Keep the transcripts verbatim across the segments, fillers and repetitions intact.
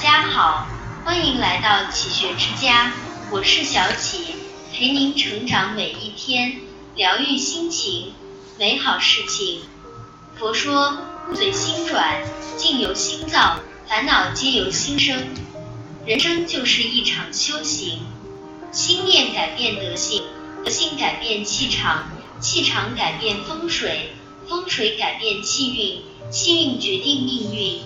家好，欢迎来到启学之家，我是小启，陪您成长每一天，疗愈心情，美好事情。佛说，物随心转，境由心造，烦恼皆由心生。人生就是一场修行，心念改变德性，德性改变气场，气场改变风水，风水改变气运，气运决定命运。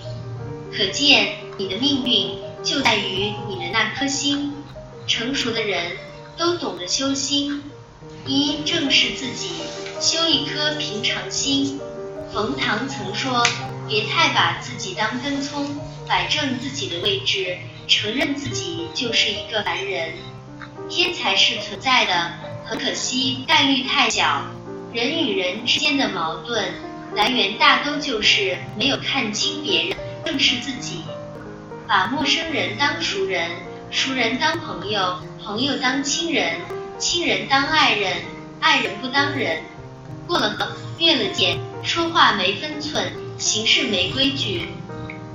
可见你的命运就在于你的那颗心。成熟的人都懂得修心。一、正视自己，修一颗平常心。冯唐曾说，别太把自己当根葱，摆正自己的位置，承认自己就是一个凡人。天才是存在的，很可惜概率太小。人与人之间的矛盾来源大都就是没有看清别人，正视自己。把陌生人当熟人，熟人当朋友，朋友当亲人，亲人当爱人，爱人不当人。过了河，越了界，说话没分寸，行事没规矩，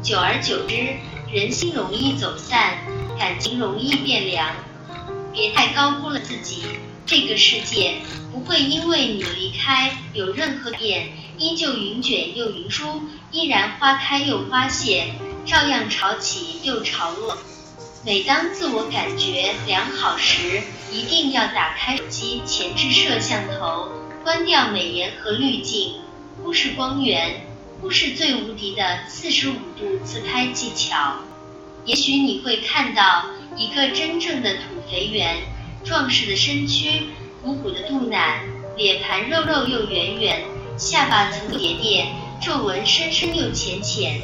久而久之，人心容易走散，感情容易变凉。别太高估了自己，这个世界不会因为你离开有任何变，依旧云卷又云舒，依然花开又花谢，照样潮起又潮落。每当自我感觉良好时，一定要打开手机前置摄像头，关掉美颜和滤镜，忽视光源，忽视最无敌的四十五度自拍技巧。也许你会看到一个真正的土肥圆，壮实的身躯，鼓鼓的肚腩，脸盘肉肉又圆圆，下巴层叠叠，皱纹深深又浅浅，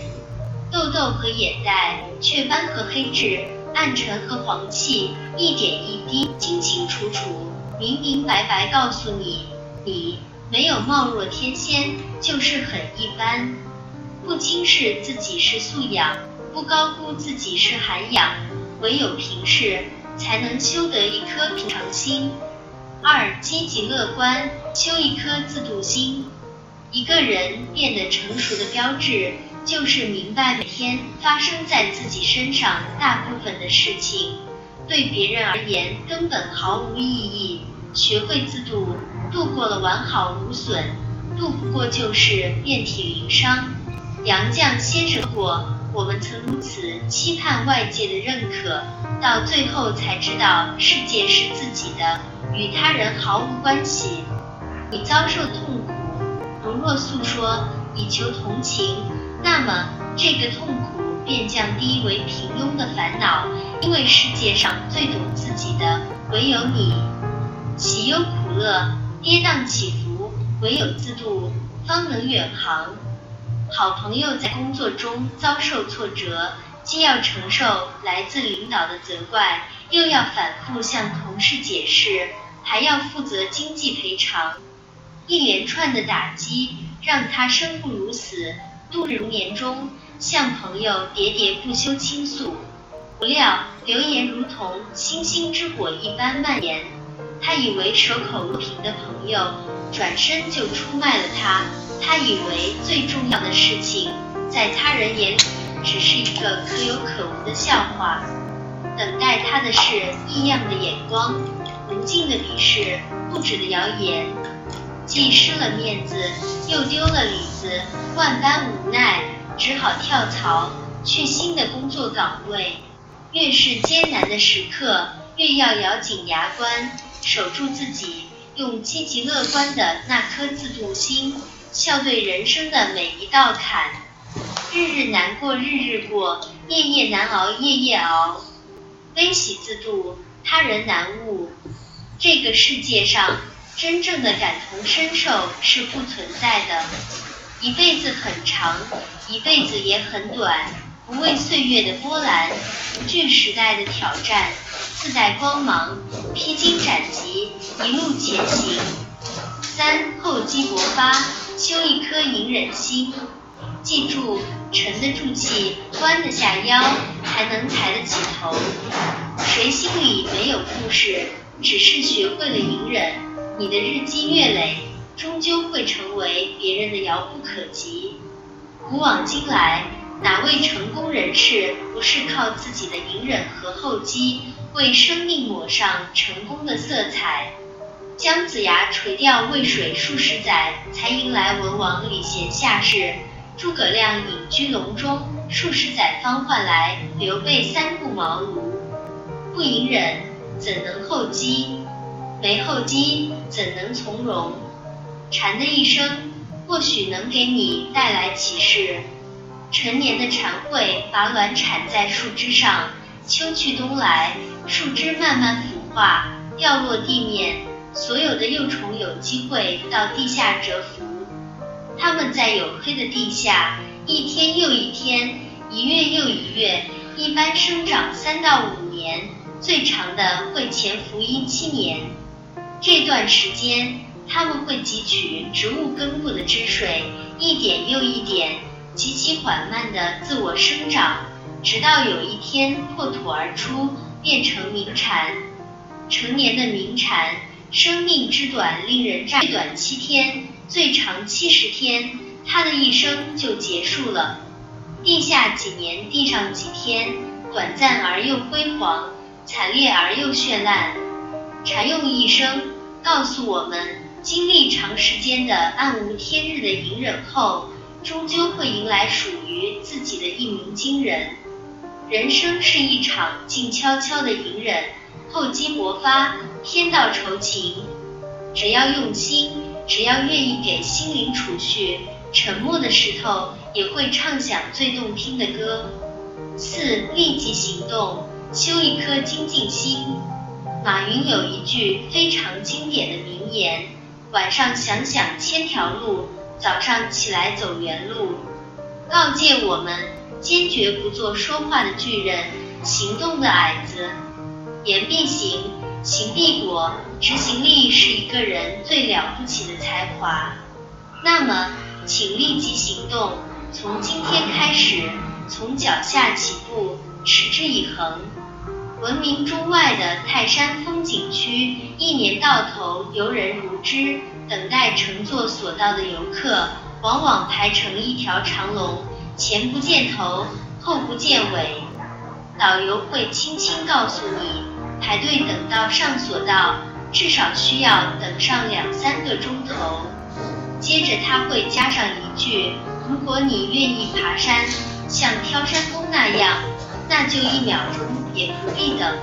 痘痘和眼袋，雀斑和黑痣，暗沉和黄气，一点一滴，清清楚楚，明明白白告诉你，你没有貌若天仙，就是很一般。不轻视自己是素养，不高估自己是涵养，唯有平视，才能修得一颗平常心。二、积极乐观，修一颗自度心。一个人变得成熟的标志，就是明白每天发生在自己身上大部分的事情，对别人而言根本毫无意义。学会自度，度过了完好无损，度不过就是遍体鳞伤。杨绛先生过，我们曾如此期盼外界的认可，到最后才知道世界是自己的，与他人毫无关系。你遭受痛苦，如若诉说以求同情，那么这个痛苦便降低为平庸的烦恼，因为世界上最懂自己的唯有你。喜忧苦乐，跌宕起伏，唯有自度方能远航。好朋友在工作中遭受挫折，既要承受来自领导的责怪，又要反复向同事解释，还要负责经济赔偿，一连串的打击让他生不如死，度日如年中，向朋友喋喋不休倾诉，不料流言如同星星之火一般蔓延。他以为守口如瓶的朋友，转身就出卖了他。他以为最重要的事情，在他人眼里只是一个可有可无的笑话。等待他的是异样的眼光，无尽的鄙视，不止的谣言。既失了面子，又丢了里子，万般无奈，只好跳槽，去新的工作岗位。越是艰难的时刻，越要咬紧牙关，守住自己，用积极乐观的那颗自度心，笑对人生的每一道坎。日日难过日日过，夜夜难熬夜夜熬。悲喜自度，他人难悟。这个世界上真正的感同身受是不存在的。一辈子很长，一辈子也很短，不畏岁月的波澜，不惧时代的挑战，自带光芒，披荆斩棘，一路前行。三、厚积薄发，修一颗隐忍心。记住，沉得住气，弯得下腰，才能抬得起头。谁心里没有故事，只是学会了隐忍，你的日积月累，终究会成为别人的遥不可及。古往今来，哪位成功人士不是靠自己的隐忍和厚积，为生命抹上成功的色彩？姜子牙垂钓渭水数十载，才迎来文王礼贤下士；诸葛亮隐居隆中数十载，方换来刘备三顾茅庐。不隐忍，怎能厚积？没厚积，怎能从容？蝉的一生，或许能给你带来启示。成年的蝉会把卵产在树枝上，秋去冬来，树枝慢慢腐化，掉落地面，所有的幼虫有机会到地下蛰伏。它们在黝黑的地下，一天又一天，一月又一月，一般生长三到五年，最长的会潜伏一七年。这段时间，它们会汲取植物根部的汁水，一点又一点，极其缓慢地自我生长，直到有一天破土而出，变成鸣蝉。成年的鸣蝉，生命之短令人乍，最短七天，最长七十天，它的一生就结束了。地下几年，地上几天，短暂而又辉煌，惨烈而又绚烂。蝉用一生告诉我们，经历长时间的暗无天日的隐忍后，终究会迎来属于自己的一鸣惊人。人生是一场静悄悄的隐忍，厚积薄发，天道酬勤。只要用心，只要愿意给心灵储蓄，沉默的石头也会唱响最动听的歌。四、立即行动，修一颗精进心。马云有一句非常经典的名言：晚上想想千条路，早上起来走原路。告诫我们，坚决不做说话的巨人，行动的矮子。言必行，行必果，执行力是一个人最了不起的才华。那么，请立即行动，从今天开始，从脚下起步，持之以恒。闻名中外的泰山风景区，一年到头游人如织，等待乘坐索道的游客往往排成一条长龙，前不见头，后不见尾。导游会轻轻告诉你，排队等到上索道至少需要等上两三个钟头。接着他会加上一句：如果你愿意爬山，像挑山工那样，那就一秒钟也不必等。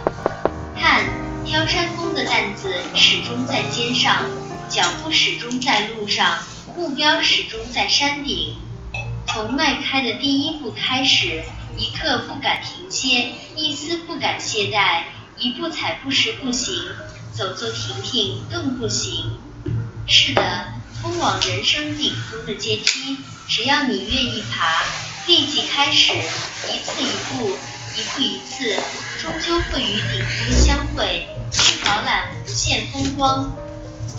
看，挑山工的担子始终在肩上，脚步始终在路上，目标始终在山顶。从迈开的第一步开始，一刻不敢停歇，一丝不敢懈怠。一步踩不实不行，走走停停更不行。是的，通往人生顶峰的阶梯，只要你愿意爬，立即开始，一次一步，一步一次，终究会与顶峰相会，去饱览无限风光。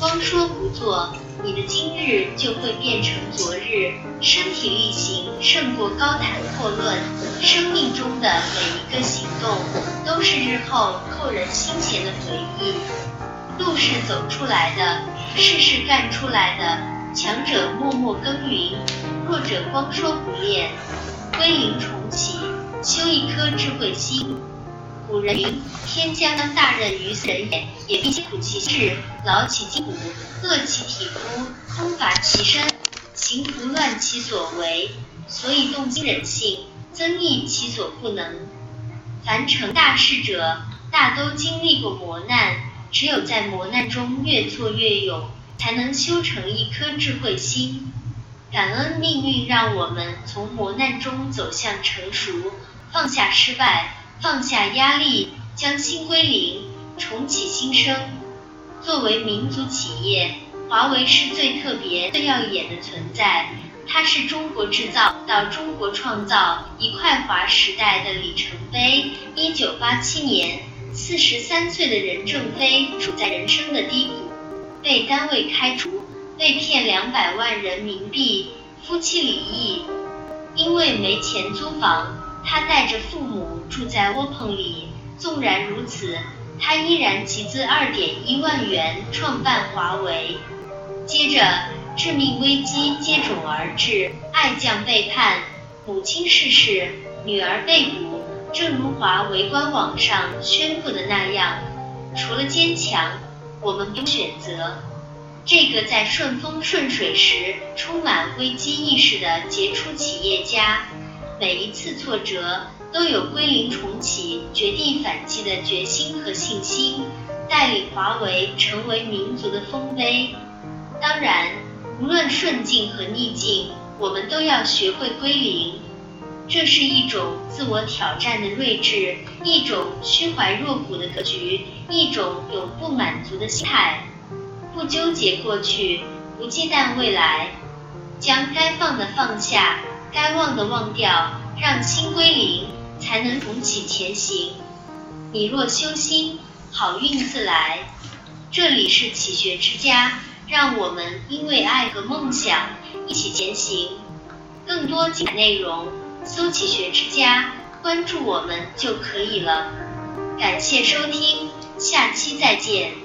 光说不做，你的今日就会变成昨日。身体力行胜过高谈阔论，生命中的每一个行动都是日后扣人心弦的回忆。路是走出来的，事是干出来的。强者默默耕耘，弱者光说不练。归零重启，修一颗智慧心。古人云：天将大任于斯人也，也必先苦其心志，劳其筋骨，饿其体肤，空乏其身，行拂乱其所为。所以动经忍性，增益其所不能。凡成大事者，大都经历过磨难，只有在磨难中越挫越勇，才能修成一颗智慧心。感恩命运，让我们从磨难中走向成熟，放下失败，放下压力，将心归零，重启新生。作为民族企业，华为是最特别最耀眼的存在，它是中国制造到中国创造一块华时代的里程碑。一九八七年，四十三岁的任正非处在人生的低谷，被单位开除，被骗两百万人民币，夫妻离异。因为没钱租房，他带着父母住在窝棚里。纵然如此，他依然集资 二点一万元创办华为。接着致命危机接踵而至，爱将背叛，母亲逝世，女儿被捕，正如华为官网上宣布的那样，除了坚强，我们不选择。这个在顺风顺水时充满危机意识的杰出企业家，每一次挫折都有归零重启、绝地反击的决心和信心，带领华为成为民族的丰碑。当然，无论顺境和逆境，我们都要学会归零。这是一种自我挑战的睿智，一种虚怀若谷的格局，一种永不满足的心态。不纠结过去，不忌惮未来，将该放的放下，该忘的忘掉，让心归零，才能重启前行。你若修心，好运自来。这里是启学之家，让我们因为爱和梦想一起前行。更多精彩内容，搜启学之家，关注我们就可以了。感谢收听，下期再见。